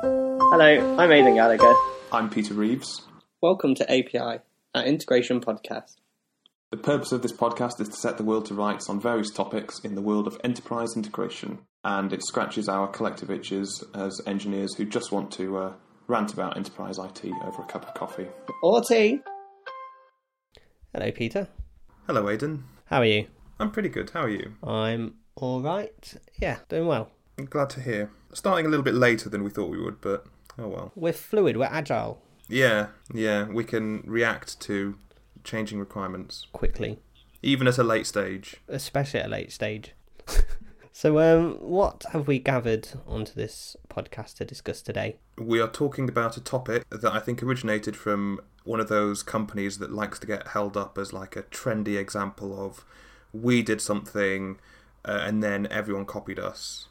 Hello, I'm Aidan Gallagher. I'm Peter Reeves. Welcome to API, our integration podcast. The purpose of this podcast is to set the world to rights on various topics in the world of enterprise integration, and it scratches our collective itches as engineers who just want to rant about enterprise IT over a cup of coffee. Or tea. Hello, Peter. Hello, Aidan. How are you? I'm pretty good. How are you? I'm all right. Yeah, doing well. I'm glad to hear. Starting a little bit later than we thought we would, but oh well. We're fluid. We're agile. Yeah. We can react to changing requirements quickly, even at a late stage. Especially at a late stage. So, what have we gathered onto this podcast to discuss today? We are talking about a topic that I think originated from one of those companies that likes to get held up as like a trendy example of we did something and then everyone copied us.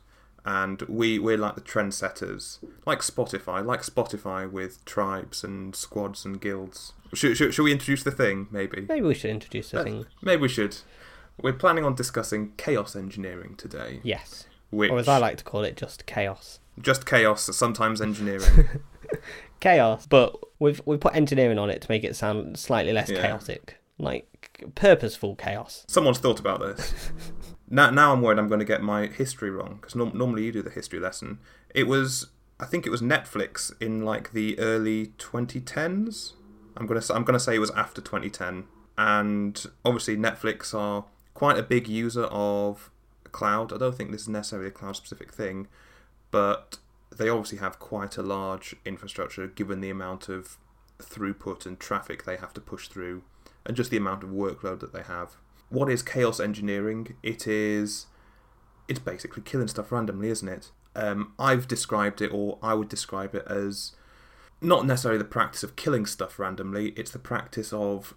And we're like the trendsetters, like Spotify with tribes and squads and guilds. Should we introduce the thing, maybe? Maybe we should introduce the thing. Maybe we should. We're planning on discussing chaos engineering today. Yes. Which, or as I like to call it, just chaos. Just chaos, sometimes engineering. Chaos, but we've put engineering on it to make it sound slightly less chaotic. Like, purposeful chaos. Someone's thought about this. Now I'm worried I'm going to get my history wrong, because normally you do the history lesson. I think it was Netflix in like the early 2010s. I'm gonna say it was after 2010, and obviously Netflix are quite a big user of cloud. I don't think this is necessarily a cloud-specific thing, but they obviously have quite a large infrastructure given the amount of throughput and traffic they have to push through, and just the amount of workload that they have. What is chaos engineering? It's basically killing stuff randomly, isn't it? I've described it, or I would describe it as not necessarily the practice of killing stuff randomly, it's the practice of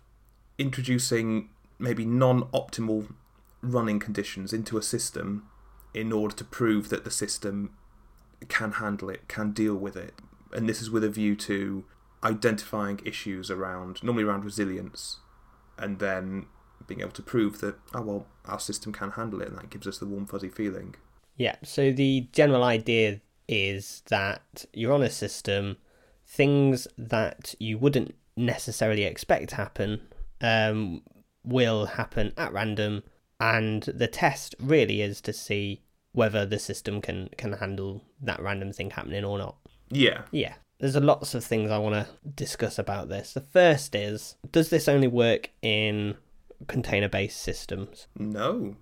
introducing maybe non-optimal running conditions into a system in order to prove that the system can handle it, can deal with it. And this is with a view to identifying issues normally around resilience, and then being able to prove that, oh well, our system can handle it, and that gives us the warm fuzzy feeling. Yeah, so the general idea is that you're on a system, things that you wouldn't necessarily expect happen will happen at random, and the test really is to see whether the system can handle that random thing happening or not. Yeah. There's lots of things I want to discuss about this. The first is, does this only work in container-based systems? No.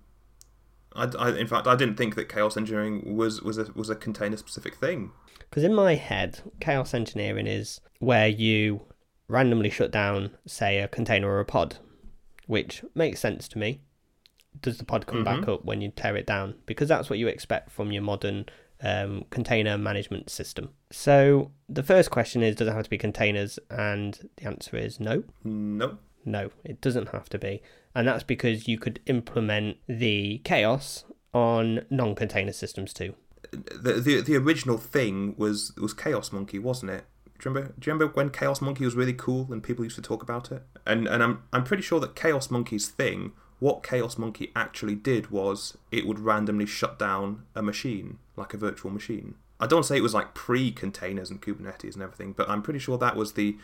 In fact, I didn't think that chaos engineering was a container-specific thing. Because in my head, chaos engineering is where you randomly shut down, say, a container or a pod, which makes sense to me. Does the pod come back up when you tear it down? Because that's what you expect from your modern container management system. So the first question is, does it have to be containers? And the answer is no. No, it doesn't have to be. And that's because you could implement the chaos on non-container systems too. The original thing was Chaos Monkey, wasn't it? Do you remember when Chaos Monkey was really cool and people used to talk about it? And I'm pretty sure that Chaos Monkey's thing, what Chaos Monkey actually did was it would randomly shut down a machine, like a virtual machine. I don't want to say it was like pre-containers and Kubernetes and everything, but I'm pretty sure that was the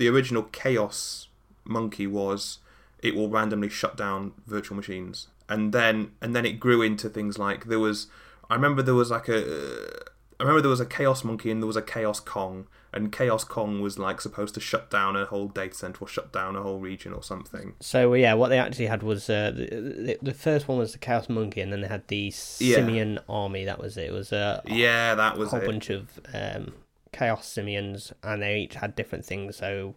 original Chaos Monkey was it will randomly shut down virtual machines. And then it grew into things like I remember there was a Chaos Monkey and there was a Chaos Kong, and Chaos Kong was like supposed to shut down a whole data center or shut down a whole region or something. So yeah, what they actually had was the first one was the Chaos Monkey, and then they had the Simian army. That was it. It was a whole bunch of Chaos Simians, and they each had different things. So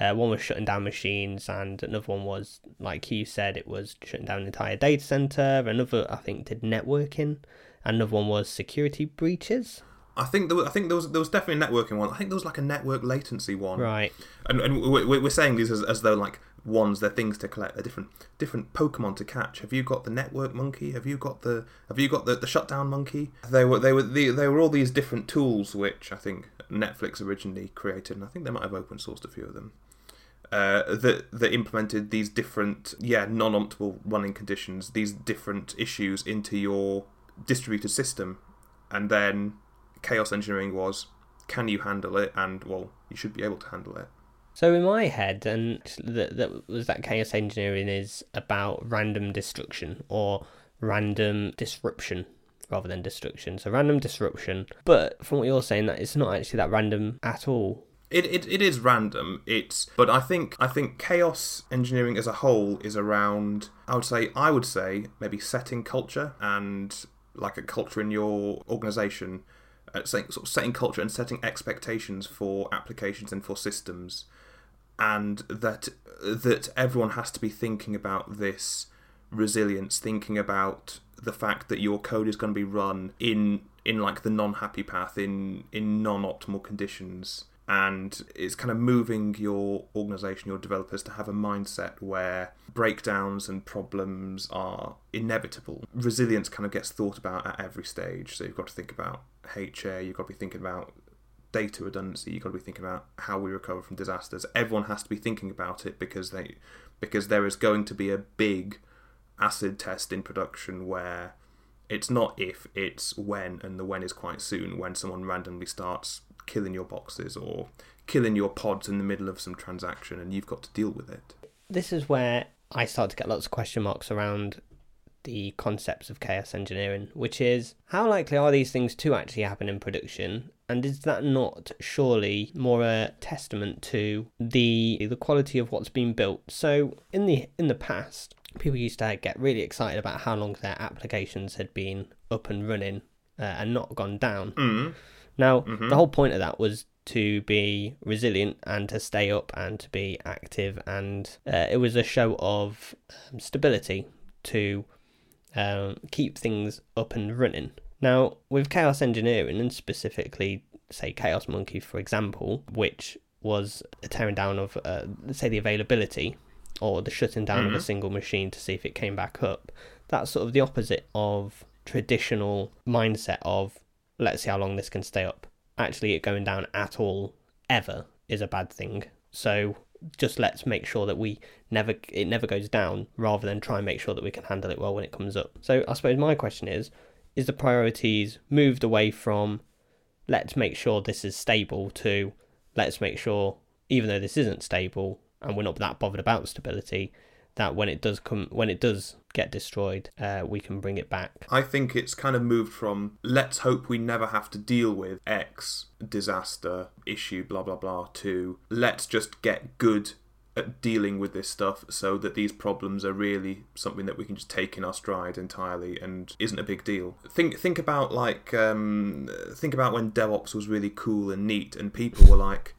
one was shutting down machines, and another one was, like you said, it was shutting down an entire data center. Another, I think, did networking. Another one was security breaches. I think there was definitely a networking one. I think there was like a network latency one. Right. And we're saying these as though like ones, they're things to collect. They're different Pokemon to catch. Have you got the network monkey? Have you got the shutdown monkey? They were all these different tools which I think Netflix originally created, and I think they might have open sourced a few of them. That implemented these different non-optimal running conditions, these different issues into your distributed system, and then chaos engineering was can you handle it? And, well, you should be able to handle it. So in my head, and that was that chaos engineering is about random destruction or random disruption rather than destruction. So random disruption. But from what you're saying, that it's not actually that random at all. It is random. But I think chaos engineering as a whole is around, I would say maybe setting culture, and like a culture in your organisation, sort of setting culture and setting expectations for applications and for systems, and that everyone has to be thinking about this resilience, thinking about the fact that your code is going to be run in like the non-happy path, in non-optimal conditions. And it's kind of moving your organisation, your developers, to have a mindset where breakdowns and problems are inevitable. Resilience kind of gets thought about at every stage. So you've got to think about HA, you've got to be thinking about data redundancy, you've got to be thinking about how we recover from disasters. Everyone has to be thinking about it because there is going to be a big acid test in production where it's not if, it's when, and the when is quite soon, when someone randomly starts killing your boxes or killing your pods in the middle of some transaction, and you've got to deal with it. This is where I start to get lots of question marks around the concepts of chaos engineering, which is, how likely are these things to actually happen in production? And is that not surely more a testament to the quality of what's been built? So in the past, people used to get really excited about how long their applications had been up and running and not gone down. Mm. Now, The whole point of that was to be resilient and to stay up and to be active, and it was a show of stability to keep things up and running. Now, with chaos engineering, and specifically, say, Chaos Monkey, for example, which was a tearing down of, say, the availability or the shutting down of a single machine to see if it came back up, that's sort of the opposite of traditional mindset of, let's see how long this can stay up. Actually, it going down at all ever is a bad thing. So just let's make sure that it never goes down, rather than try and make sure that we can handle it well when it comes up. So I suppose my question is the priorities moved away from let's make sure this is stable to let's make sure, even though this isn't stable and we're not that bothered about stability, that when it does get destroyed, we can bring it back. I think it's kind of moved from let's hope we never have to deal with X disaster issue, blah, blah, blah, to let's just get good at dealing with this stuff so that these problems are really something that we can just take in our stride entirely and isn't a big deal. Think about think about when DevOps was really cool and neat, and people were like,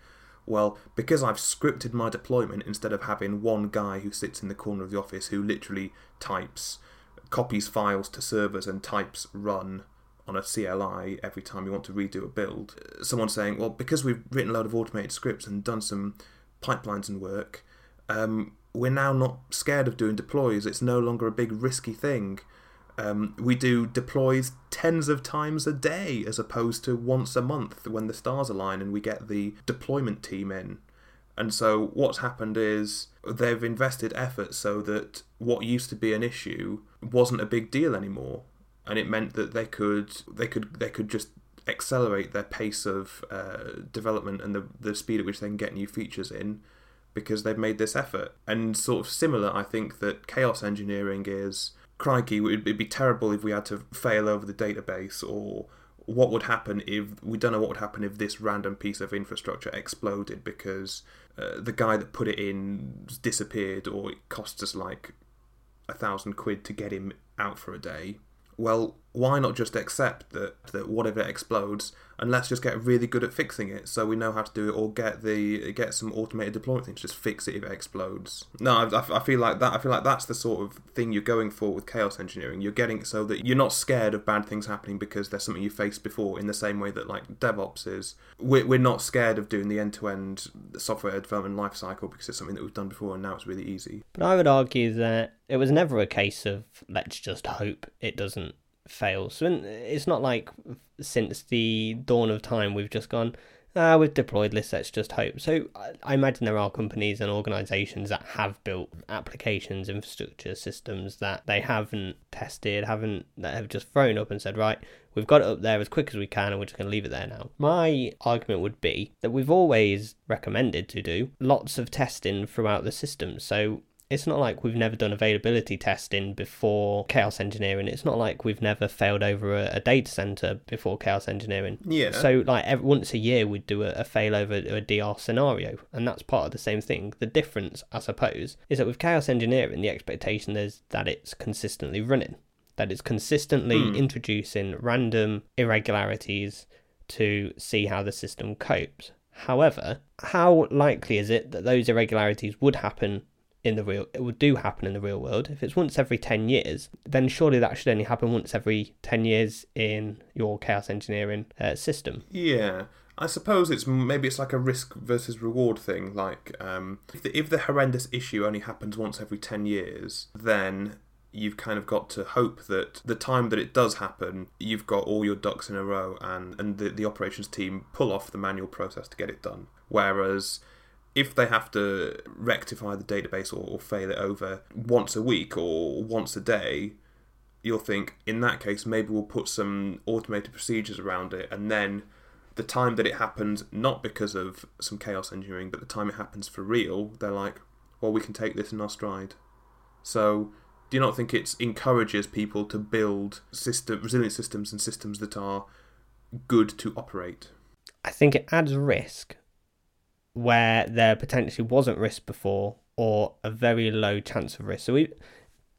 well, because I've scripted my deployment instead of having one guy who sits in the corner of the office who literally types, copies files to servers and types run on a CLI every time you want to redo a build. Someone saying, well, because we've written a load of automated scripts and done some pipelines and work, we're now not scared of doing deploys. It's no longer a big risky thing. We do deploys tens of times a day as opposed to once a month when the stars align and we get the deployment team in. And so what's happened is they've invested effort so that what used to be an issue wasn't a big deal anymore, and it meant that they could just accelerate their pace of development and the speed at which they can get new features in, because they've made this effort. And sort of similar, I think that chaos engineering is, crikey, it'd be terrible if we had to fail over the database, or what would happen if we don't know what would happen if this random piece of infrastructure exploded because the guy that put it in disappeared, or it cost us like £1,000 to get him out for a day. Well, why not just accept that whatever explodes, and let's just get really good at fixing it so we know how to do it, or get some automated deployment things, just fix it if it explodes. No, I feel like that's the sort of thing you're going for with chaos engineering. You're getting it so that you're not scared of bad things happening because there's something you faced before, in the same way that like DevOps is. We're not scared of doing the end-to-end software development lifecycle because it's something that we've done before and now it's really easy. But I would argue that it was never a case of let's just hope it doesn't fail. So it's not like since the dawn of time we've just gone, We've deployed this, let's just hope. So I imagine there are companies and organizations that have built applications, infrastructure, systems that they haven't tested, that have just thrown up and said, right, we've got it up there as quick as we can and we're just going to leave it there now. My argument would be that we've always recommended to do lots of testing throughout the system. So it's not like we've never done availability testing before chaos engineering. It's not like we've never failed over a data center before chaos engineering. Yeah. So like once a year we'd do a failover, a DR scenario, and that's part of the same thing. The difference, I suppose, is that with chaos engineering, the expectation is that it's consistently running, that it's consistently introducing random irregularities to see how the system copes. However, how likely is it that those irregularities would happen in the real world? If it's once every 10 years, then surely that should only happen once every 10 years in your chaos engineering system. Yeah, I suppose it's like a risk versus reward thing. Like if the horrendous issue only happens once every 10 years, then you've kind of got to hope that the time that it does happen, you've got all your ducks in a row and the operations team pull off the manual process to get it done. Whereas if they have to rectify the database or fail it over once a week or once a day, you'll think, in that case, maybe we'll put some automated procedures around it, and then the time that it happens, not because of some chaos engineering, but the time it happens for real, they're like, well, we can take this in our stride. So do you not think it encourages people to build resilient systems and systems that are good to operate? I think it adds risk where there potentially wasn't risk before, or a very low chance of risk. So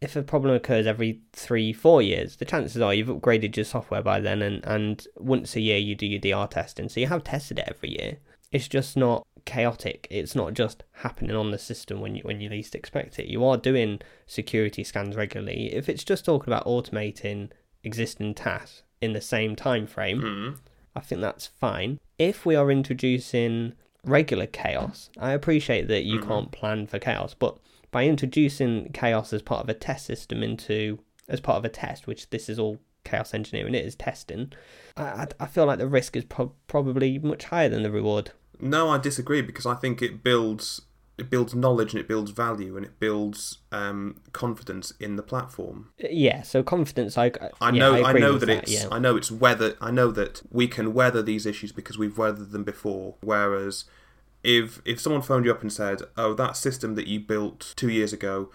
if a problem occurs every 3-4 years, the chances are you've upgraded your software by then, and once a year you do your DR testing. So you have tested it every year. It's just not chaotic. It's not just happening on the system when you least expect it. You are doing security scans regularly. If it's just talking about automating existing tasks in the same time frame, I think that's fine. If we are introducing regular chaos, I appreciate that you can't plan for chaos, but by introducing chaos as part of a test system as part of a test, which this is all chaos engineering is, testing, I feel like the risk is probably much higher than the reward. No, I disagree, because I think it builds knowledge and it builds value and it builds confidence in the platform. Yeah, so confidence. I know that we can weather these issues because we've weathered them before. Whereas if someone phoned you up and said, "Oh, that system that you built 2 years ago,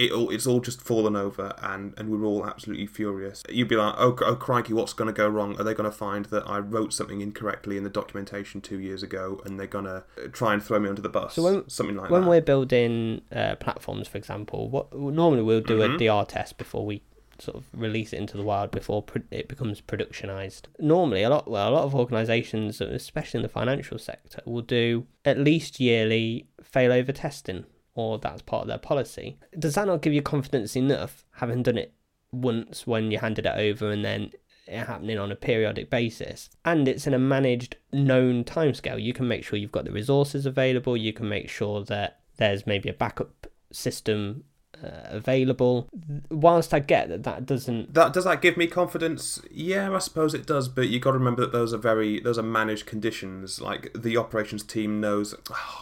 it's all just fallen over and we were all absolutely furious," you'd be like, oh crikey, what's going to go wrong? Are they going to find that I wrote something incorrectly in the documentation 2 years ago and they're going to try and throw me under the bus? So when we're building platforms, for example, normally we'll do a DR test before we sort of release it into the wild, before it becomes productionized. Normally, a lot of organizations, especially in the financial sector, will do at least yearly failover testing, or that's part of their policy. Does that not give you confidence enough, having done it once when you handed it over and then it happening on a periodic basis? And it's in a managed, known timescale. You can make sure you've got the resources available. You can make sure that there's maybe a backup system available. Whilst I get that doesn't... Does that give me confidence? Yeah, I suppose it does, but you got to remember that those are managed conditions. Like, the operations team knows,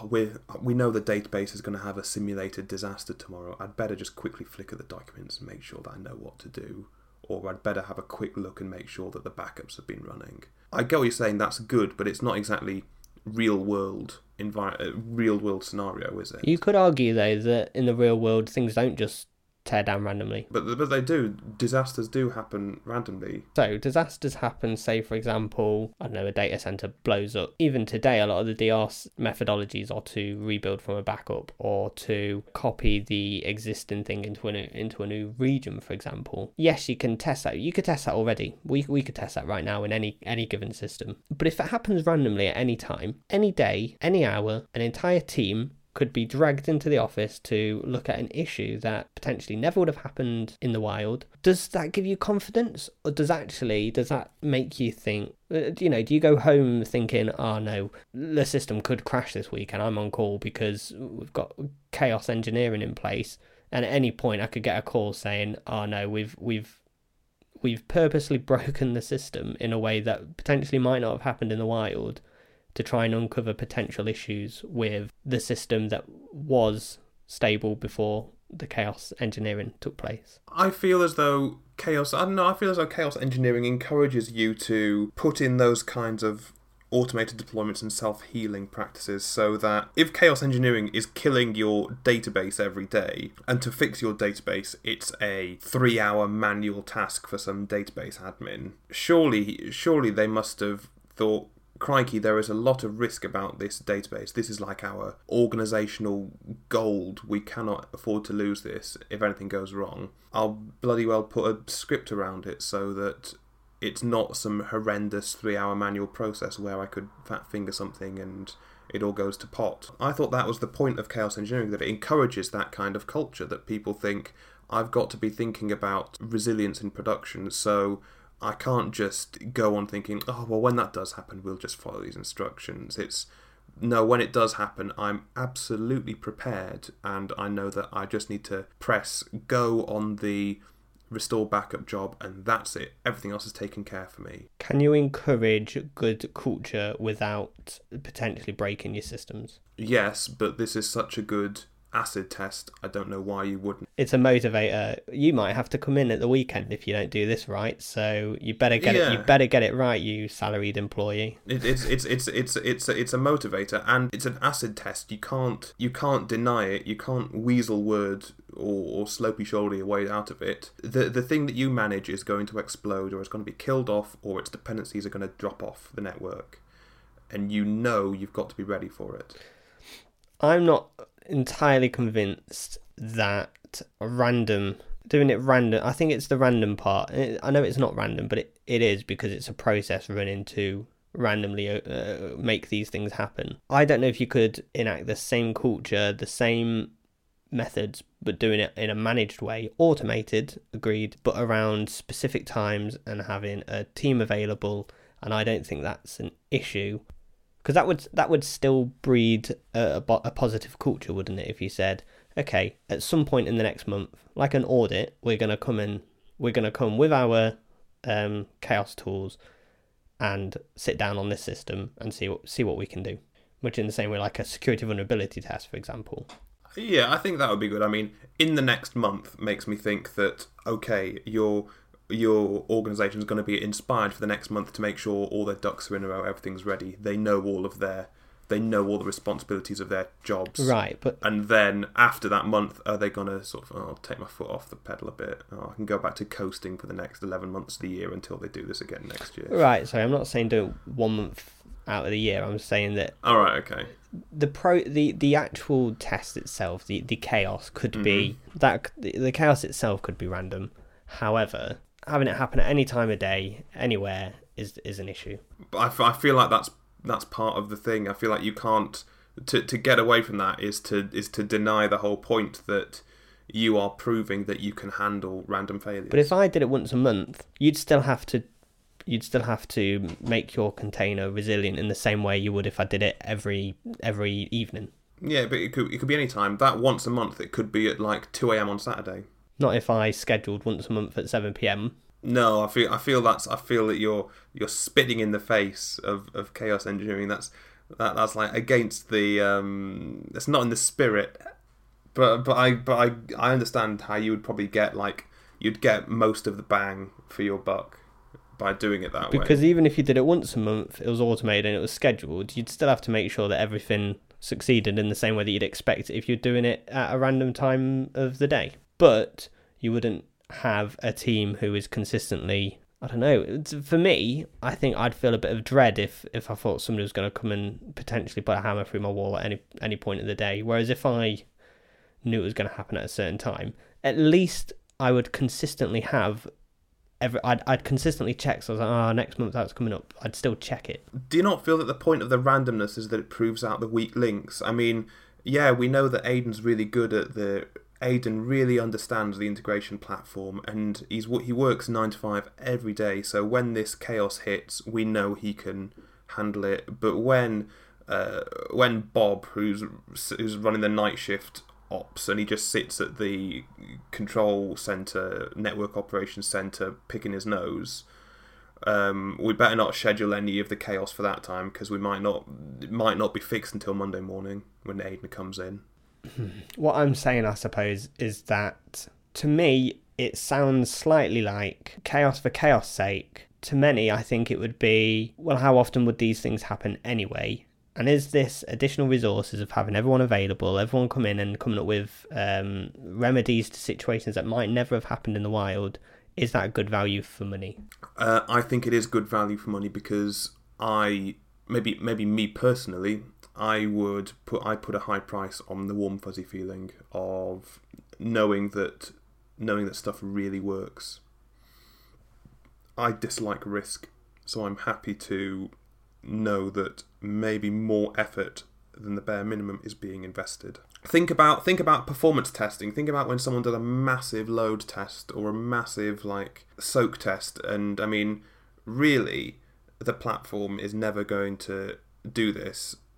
we know the database is going to have a simulated disaster tomorrow. I'd better just quickly flicker the documents and make sure that I know what to do. Or I'd better have a quick look and make sure that the backups have been running. I get what you're saying, that's good, but it's not exactly real world scenario, is it? You could argue, though, that in the real world things don't just tear down randomly. But they do. Disasters do happen randomly. So disasters happen, say, for example, I don't know, a data center blows up. Even today, a lot of the DR methodologies are to rebuild from a backup or to copy the existing thing into a new region, for example. Yes, you can test that. You could test that already. We could test that right now in any given system. But if it happens randomly at any time, any day, any hour, an entire team could be dragged into the office to look at an issue that potentially never would have happened in the wild. Does that give you confidence? Or does that make you think, do you go home thinking, oh no, the system could crash this week and I'm on call because we've got chaos engineering in place, and at any point I could get a call saying, oh no, we've purposely broken the system in a way that potentially might not have happened in the wild to try and uncover potential issues with the system that was stable before the chaos engineering took place. I feel as though chaos engineering encourages you to put in those kinds of automated deployments and self-healing practices, so that if chaos engineering is killing your database every day, and to fix your database it's a 3-hour manual task for some database admin, surely they must have thought, crikey, there is a lot of risk about this database. This is like our organisational gold. We cannot afford to lose this. If anything goes wrong, I'll bloody well put a script around it so that it's not some horrendous 3-hour manual process where I could fat finger something and it all goes to pot. I thought that was the point of chaos engineering, that it encourages that kind of culture, that people think, I've got to be thinking about resilience in production, so I can't just go on thinking, oh, well, when that does happen, we'll just follow these instructions. It's, no, when it does happen, I'm absolutely prepared, and I know that I just need to press go on the restore backup job, and that's it. Everything else is taken care for me. Can you encourage good culture without potentially breaking your systems? Yes, but this is such a good acid test, I don't know why you wouldn't. It's a motivator. You might have to come in at the weekend if you don't do this right, so you better get it. You better get it right, you salaried employee. It's a motivator, and it's an acid test. You can't deny it. You can't weasel word or slopey shoulder your way out of it. The thing that you manage is going to explode, or it's going to be killed off, or its dependencies are going to drop off the network, and you know you've got to be ready for it. I'm not entirely convinced that doing it random, I think it's the random part. I know it's not random, but it is, because it's a process running to randomly make these things happen. I don't know if you could enact the same culture, the same methods, but doing it in a managed way, automated, agreed, but around specific times and having a team available, and I don't think that's an issue. Because that would still breed a positive culture, wouldn't it? If you said, okay, at some point in the next month, like an audit, we're going to come with our chaos tools and sit down on this system and see what we can do. Much in the same way, like a security vulnerability test, for example. Yeah, I think that would be good. I mean, in the next month makes me think that, okay, your organisation's going to be inspired for the next month to make sure all their ducks are in a row, everything's ready. They know all the responsibilities of their jobs. Right, but and then after that month, are they going to sort of, oh, take my foot off the pedal a bit? Oh, I can go back to coasting for the next 11 months of the year until they do this again next year. Right, so I'm not saying do it 1 month out of the year. I'm saying that. All right, okay. The actual test itself, the chaos could be that the chaos itself could be random. However, having it happen at any time of day, anywhere, is an issue. But I feel like that's part of the thing. I feel like you can't to get away from that is to deny the whole point that you are proving that you can handle random failures. But if I did it once a month, you'd still have to make your container resilient in the same way you would if I did it every evening. Yeah, but it could be any time. That once a month, it could be at like 2 a.m. on Saturday. Not if I scheduled once a month at 7 p.m. No, I feel that you're spitting in the face of chaos engineering. That's like against the it's not in the spirit. But I understand how you would probably get you'd get most of the bang for your buck by doing it that way. Because even if you did it once a month, it was automated and it was scheduled, you'd still have to make sure that everything succeeded in the same way that you'd expect if you're doing it at a random time of the day. But you wouldn't have a team who is consistently, I don't know, for me, I think I'd feel a bit of dread if I thought somebody was going to come and potentially put a hammer through my wall at any point of the day. Whereas if I knew it was going to happen at a certain time, at least I would consistently have, I'd consistently check. So I was like, oh, next month that's coming up. I'd still check it. Do you not feel that the point of the randomness is that it proves out the weak links? I mean, yeah, we know that Aidan's really good at Aidan really understands the integration platform, and he works 9 to 5 every day, so when this chaos hits, we know he can handle it. But when Bob, who's running the night shift ops, and he just sits at the control centre, network operations centre, picking his nose, We better not schedule any of the chaos for that time, because we might not be fixed until Monday morning when Aidan comes in. What I'm saying, I suppose, is that to me it sounds slightly like chaos for chaos' sake. To many, I think it would be, well, how often would these things happen anyway? And is this additional resources of having everyone available, everyone come in and coming up with remedies to situations that might never have happened in the wild, is that good value for money? I think it is good value for money, because maybe me personally, I put a high price on the warm fuzzy feeling of knowing that stuff really works. I dislike risk, so I'm happy to know that maybe more effort than the bare minimum is being invested. Think about performance testing. Think about when someone does a massive load test or a massive soak test, and I mean, really, the platform is never going to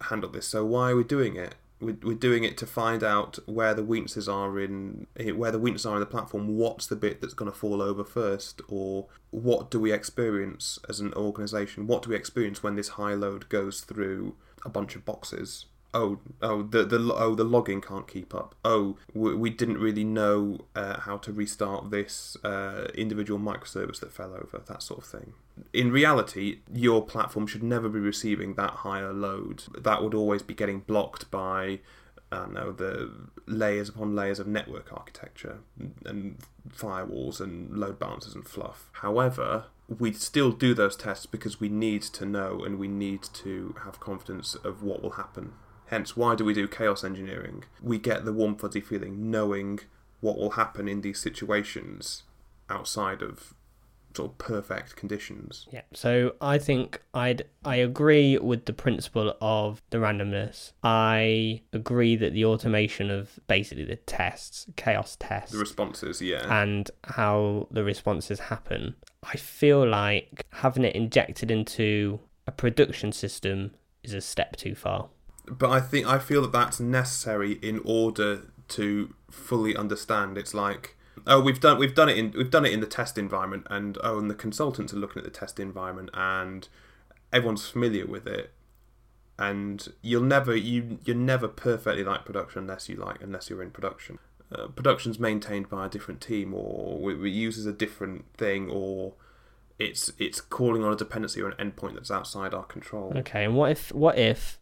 handle this. So why are we doing it? We're doing it to find out where the weaknesses are in the platform. What's the bit that's going to fall over first, or what do we experience as an organisation? What do we experience when this high load goes through a bunch of boxes? The logging can't keep up. We didn't really know how to restart this individual microservice that fell over. That sort of thing. In reality, your platform should never be receiving that higher load. That would always be getting blocked by, the layers upon layers of network architecture and firewalls and load balancers and fluff. However, we still do those tests because we need to know and we need to have confidence of what will happen. Hence, why do we do chaos engineering? We get the warm fuzzy feeling knowing what will happen in these situations outside of sort of perfect conditions. Yeah, so I think I agree with the principle of the randomness. I agree that the automation of basically the tests, chaos tests. The responses, yeah. And how the responses happen. I feel like having it injected into a production system is a step too far. But I feel that that's necessary in order to fully understand. It's like, oh, we've done it in the test environment, and the consultants are looking at the test environment, and everyone's familiar with it. And you're never perfectly like production unless you're in production. Production's maintained by a different team, or it uses a different thing, or it's calling on a dependency or an endpoint that's outside our control. Okay, and what if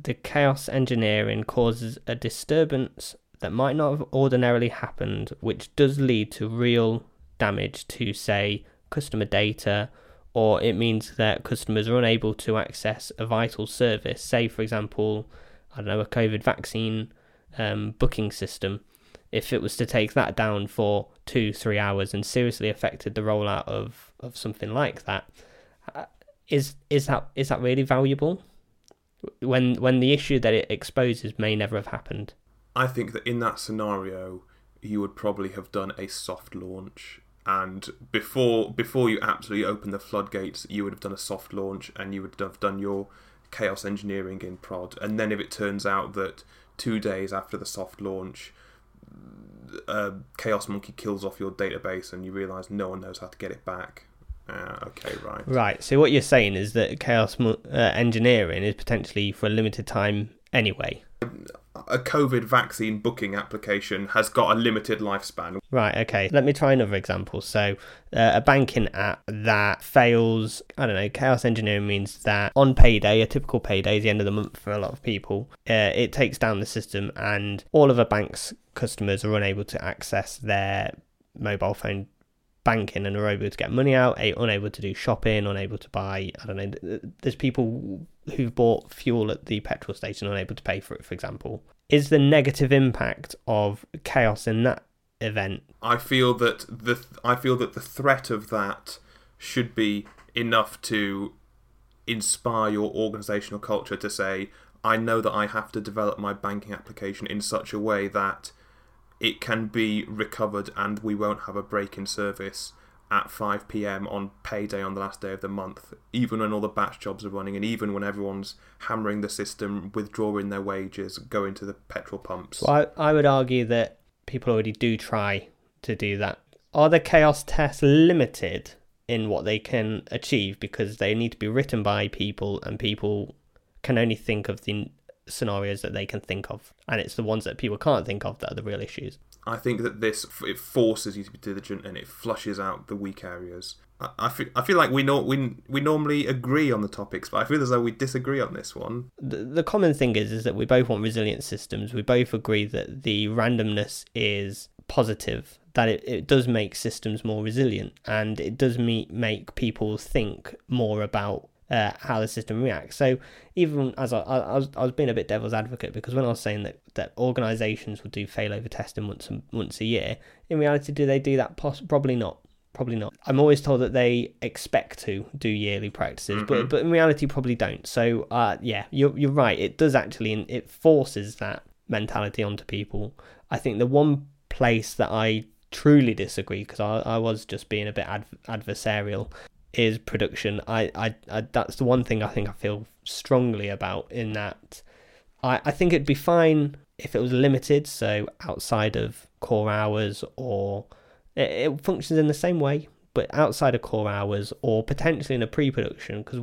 the chaos engineering causes a disturbance that might not have ordinarily happened, which does lead to real damage to, say, customer data, or it means that customers are unable to access a vital service, say, for example, a COVID vaccine booking system. If it was to take that down for 2-3 hours and seriously affected the rollout of something like that, is that really valuable? When the issue that it exposes may never have happened. I think that in that scenario, you would probably have done a soft launch, and before you absolutely open the floodgates, you would have done a soft launch, and you would have done your chaos engineering in prod. And then if it turns out that 2 days after the soft launch, Chaos Monkey kills off your database, and you realise no one knows how to get it back. Okay, right. Right, so what you're saying is that chaos engineering is potentially for a limited time anyway. A COVID vaccine booking application has got a limited lifespan. Right, okay. Let me try another example. So a banking app that fails, chaos engineering means that on payday, a typical payday is the end of the month for a lot of people, it takes down the system and all of a bank's customers are unable to access their mobile phone banking and are able to get money out, unable to do shopping, unable to buy, there's people who've bought fuel at the petrol station unable to pay for it, for example. Is the negative impact of chaos in that event? I feel that the threat of that should be enough to inspire your organisational culture to say, I know that I have to develop my banking application in such a way that it can be recovered and we won't have a break in service at 5 p.m. on payday on the last day of the month, even when all the batch jobs are running and even when everyone's hammering the system, withdrawing their wages, going to the petrol pumps. Well, I would argue that people already do try to do that. Are the chaos tests limited in what they can achieve, because they need to be written by people, and people can only think of the scenarios that they can think of, and it's the ones that people can't think of that are the real issues. I think that this, it forces you to be diligent, and it flushes out the weak areas. I feel like we normally agree on the topics, but I feel as though we disagree on this one. The common thing is that we both want resilient systems. We both agree that the randomness is positive, that it does make systems more resilient, and it does make people think more about how the system reacts. So even as I was being a bit devil's advocate, because when I was saying that organisations will do failover testing once a year, in reality, do they do that? Probably not. I'm always told that they expect to do yearly practices, mm-hmm. but in reality, probably don't. So yeah, you're right. It does actually, and it forces that mentality onto people. I think the one place that I truly disagree, because I was just being a bit adversarial, is production. I that's the one thing I think I feel strongly about, in that I think it'd be fine if it was limited, so outside of core hours, or it functions in the same way but outside of core hours, or potentially in a pre-production, because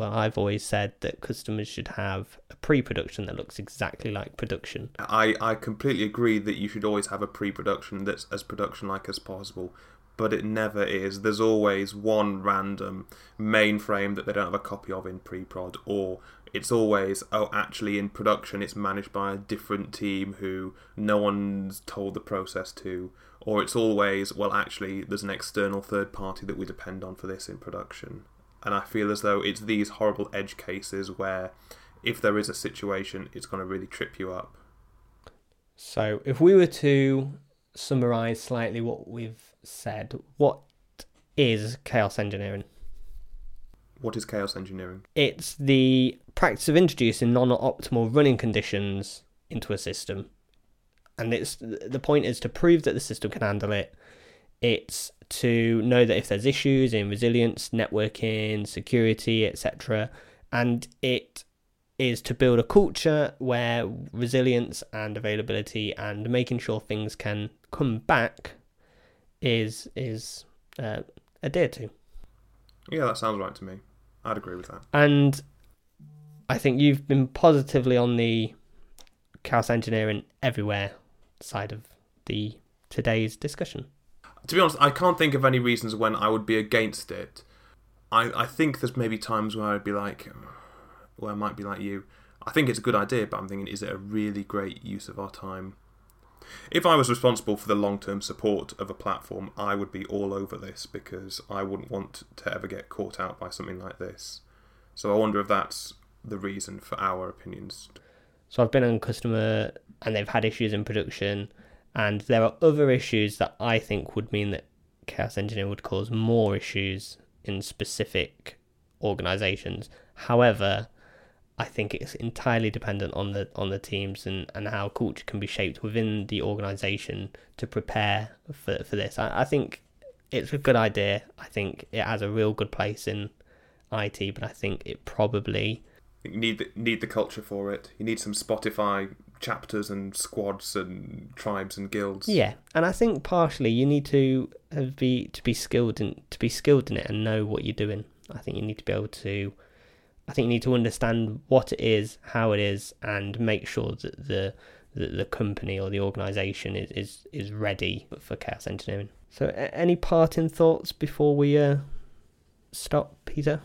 I've always said that customers should have a pre-production that looks exactly like production. I completely agree that you should always have a pre-production that's as production-like as possible, but it never is. There's always one random mainframe that they don't have a copy of in pre-prod, or it's always, oh, actually in production it's managed by a different team who no one's told the process to, or it's always, well, actually there's an external third party that we depend on for this in production. And I feel as though it's these horrible edge cases where if there is a situation, it's going to really trip you up. So if we were to summarize slightly what we've said, what is chaos engineering? What is chaos engineering? It's the practice of introducing non-optimal running conditions into a system, and it's, the point is to prove that the system can handle it. It's to know that if there's issues in resilience, networking, security, etc., and it is to build a culture where resilience and availability and making sure things can come back is adhered to. Yeah, that sounds right to me. I'd agree with that. And I think you've been positively on the chaos engineering everywhere side of the today's discussion. To be honest, I can't think of any reasons when I would be against it. I think there's maybe times where I'd be like, well, I might be like you. I think it's a good idea, but I'm thinking, is it a really great use of our time? If I was responsible for the long-term support of a platform, I would be all over this, because I wouldn't want to ever get caught out by something like this. So I wonder if that's the reason for our opinions. So I've been on customer, and they've had issues in production, and there are other issues that I think would mean that chaos engineering would cause more issues in specific organisations. However, I think it's entirely dependent on the teams and how culture can be shaped within the organisation to prepare for this. I think it's a good idea. I think it has a real good place in IT, but I think it probably... You need the culture for it. You need some Spotify chapters and squads and tribes and guilds. Yeah, and I think partially you need to be skilled in it and know what you're doing. I think you need to understand what it is, how it is, and make sure that the company or the organisation is ready for chaos engineering. So any parting thoughts before we stop, Peter?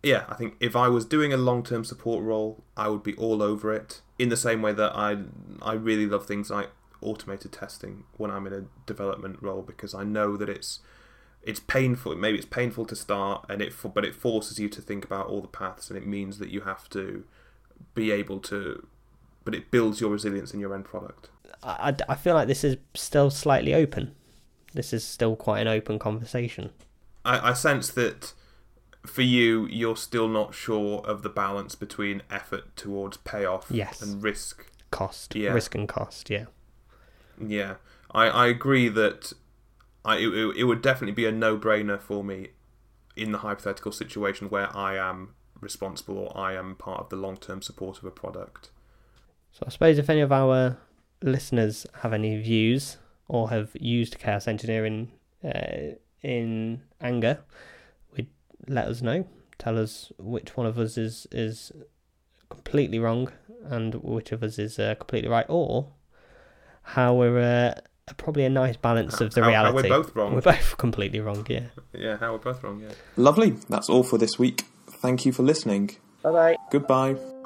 Yeah, I think if I was doing a long-term support role, I would be all over it. In the same way that I really love things like automated testing when I'm in a development role, because I know that it's painful. Maybe it's painful to start, but it forces you to think about all the paths, and it means that you have to be able to. But it builds your resilience in your end product. I feel like this is still slightly open. This is still quite an open conversation. I sense that for you, you're still not sure of the balance between effort towards payoff, yes, and risk. Cost. Yeah. Risk and cost, yeah. Yeah. I agree that it would definitely be a no-brainer for me in the hypothetical situation where I am responsible or I am part of the long-term support of a product. So I suppose if any of our listeners have any views or have used chaos engineering in anger, we'd let us know. Tell us which one of us is completely wrong and which of us is completely right, or how we're probably a nice balance of the reality. How we're both wrong. We're both completely wrong, yeah. Yeah, how we're both wrong, yeah. Lovely. That's all for this week. Thank you for listening. Bye-bye. Goodbye.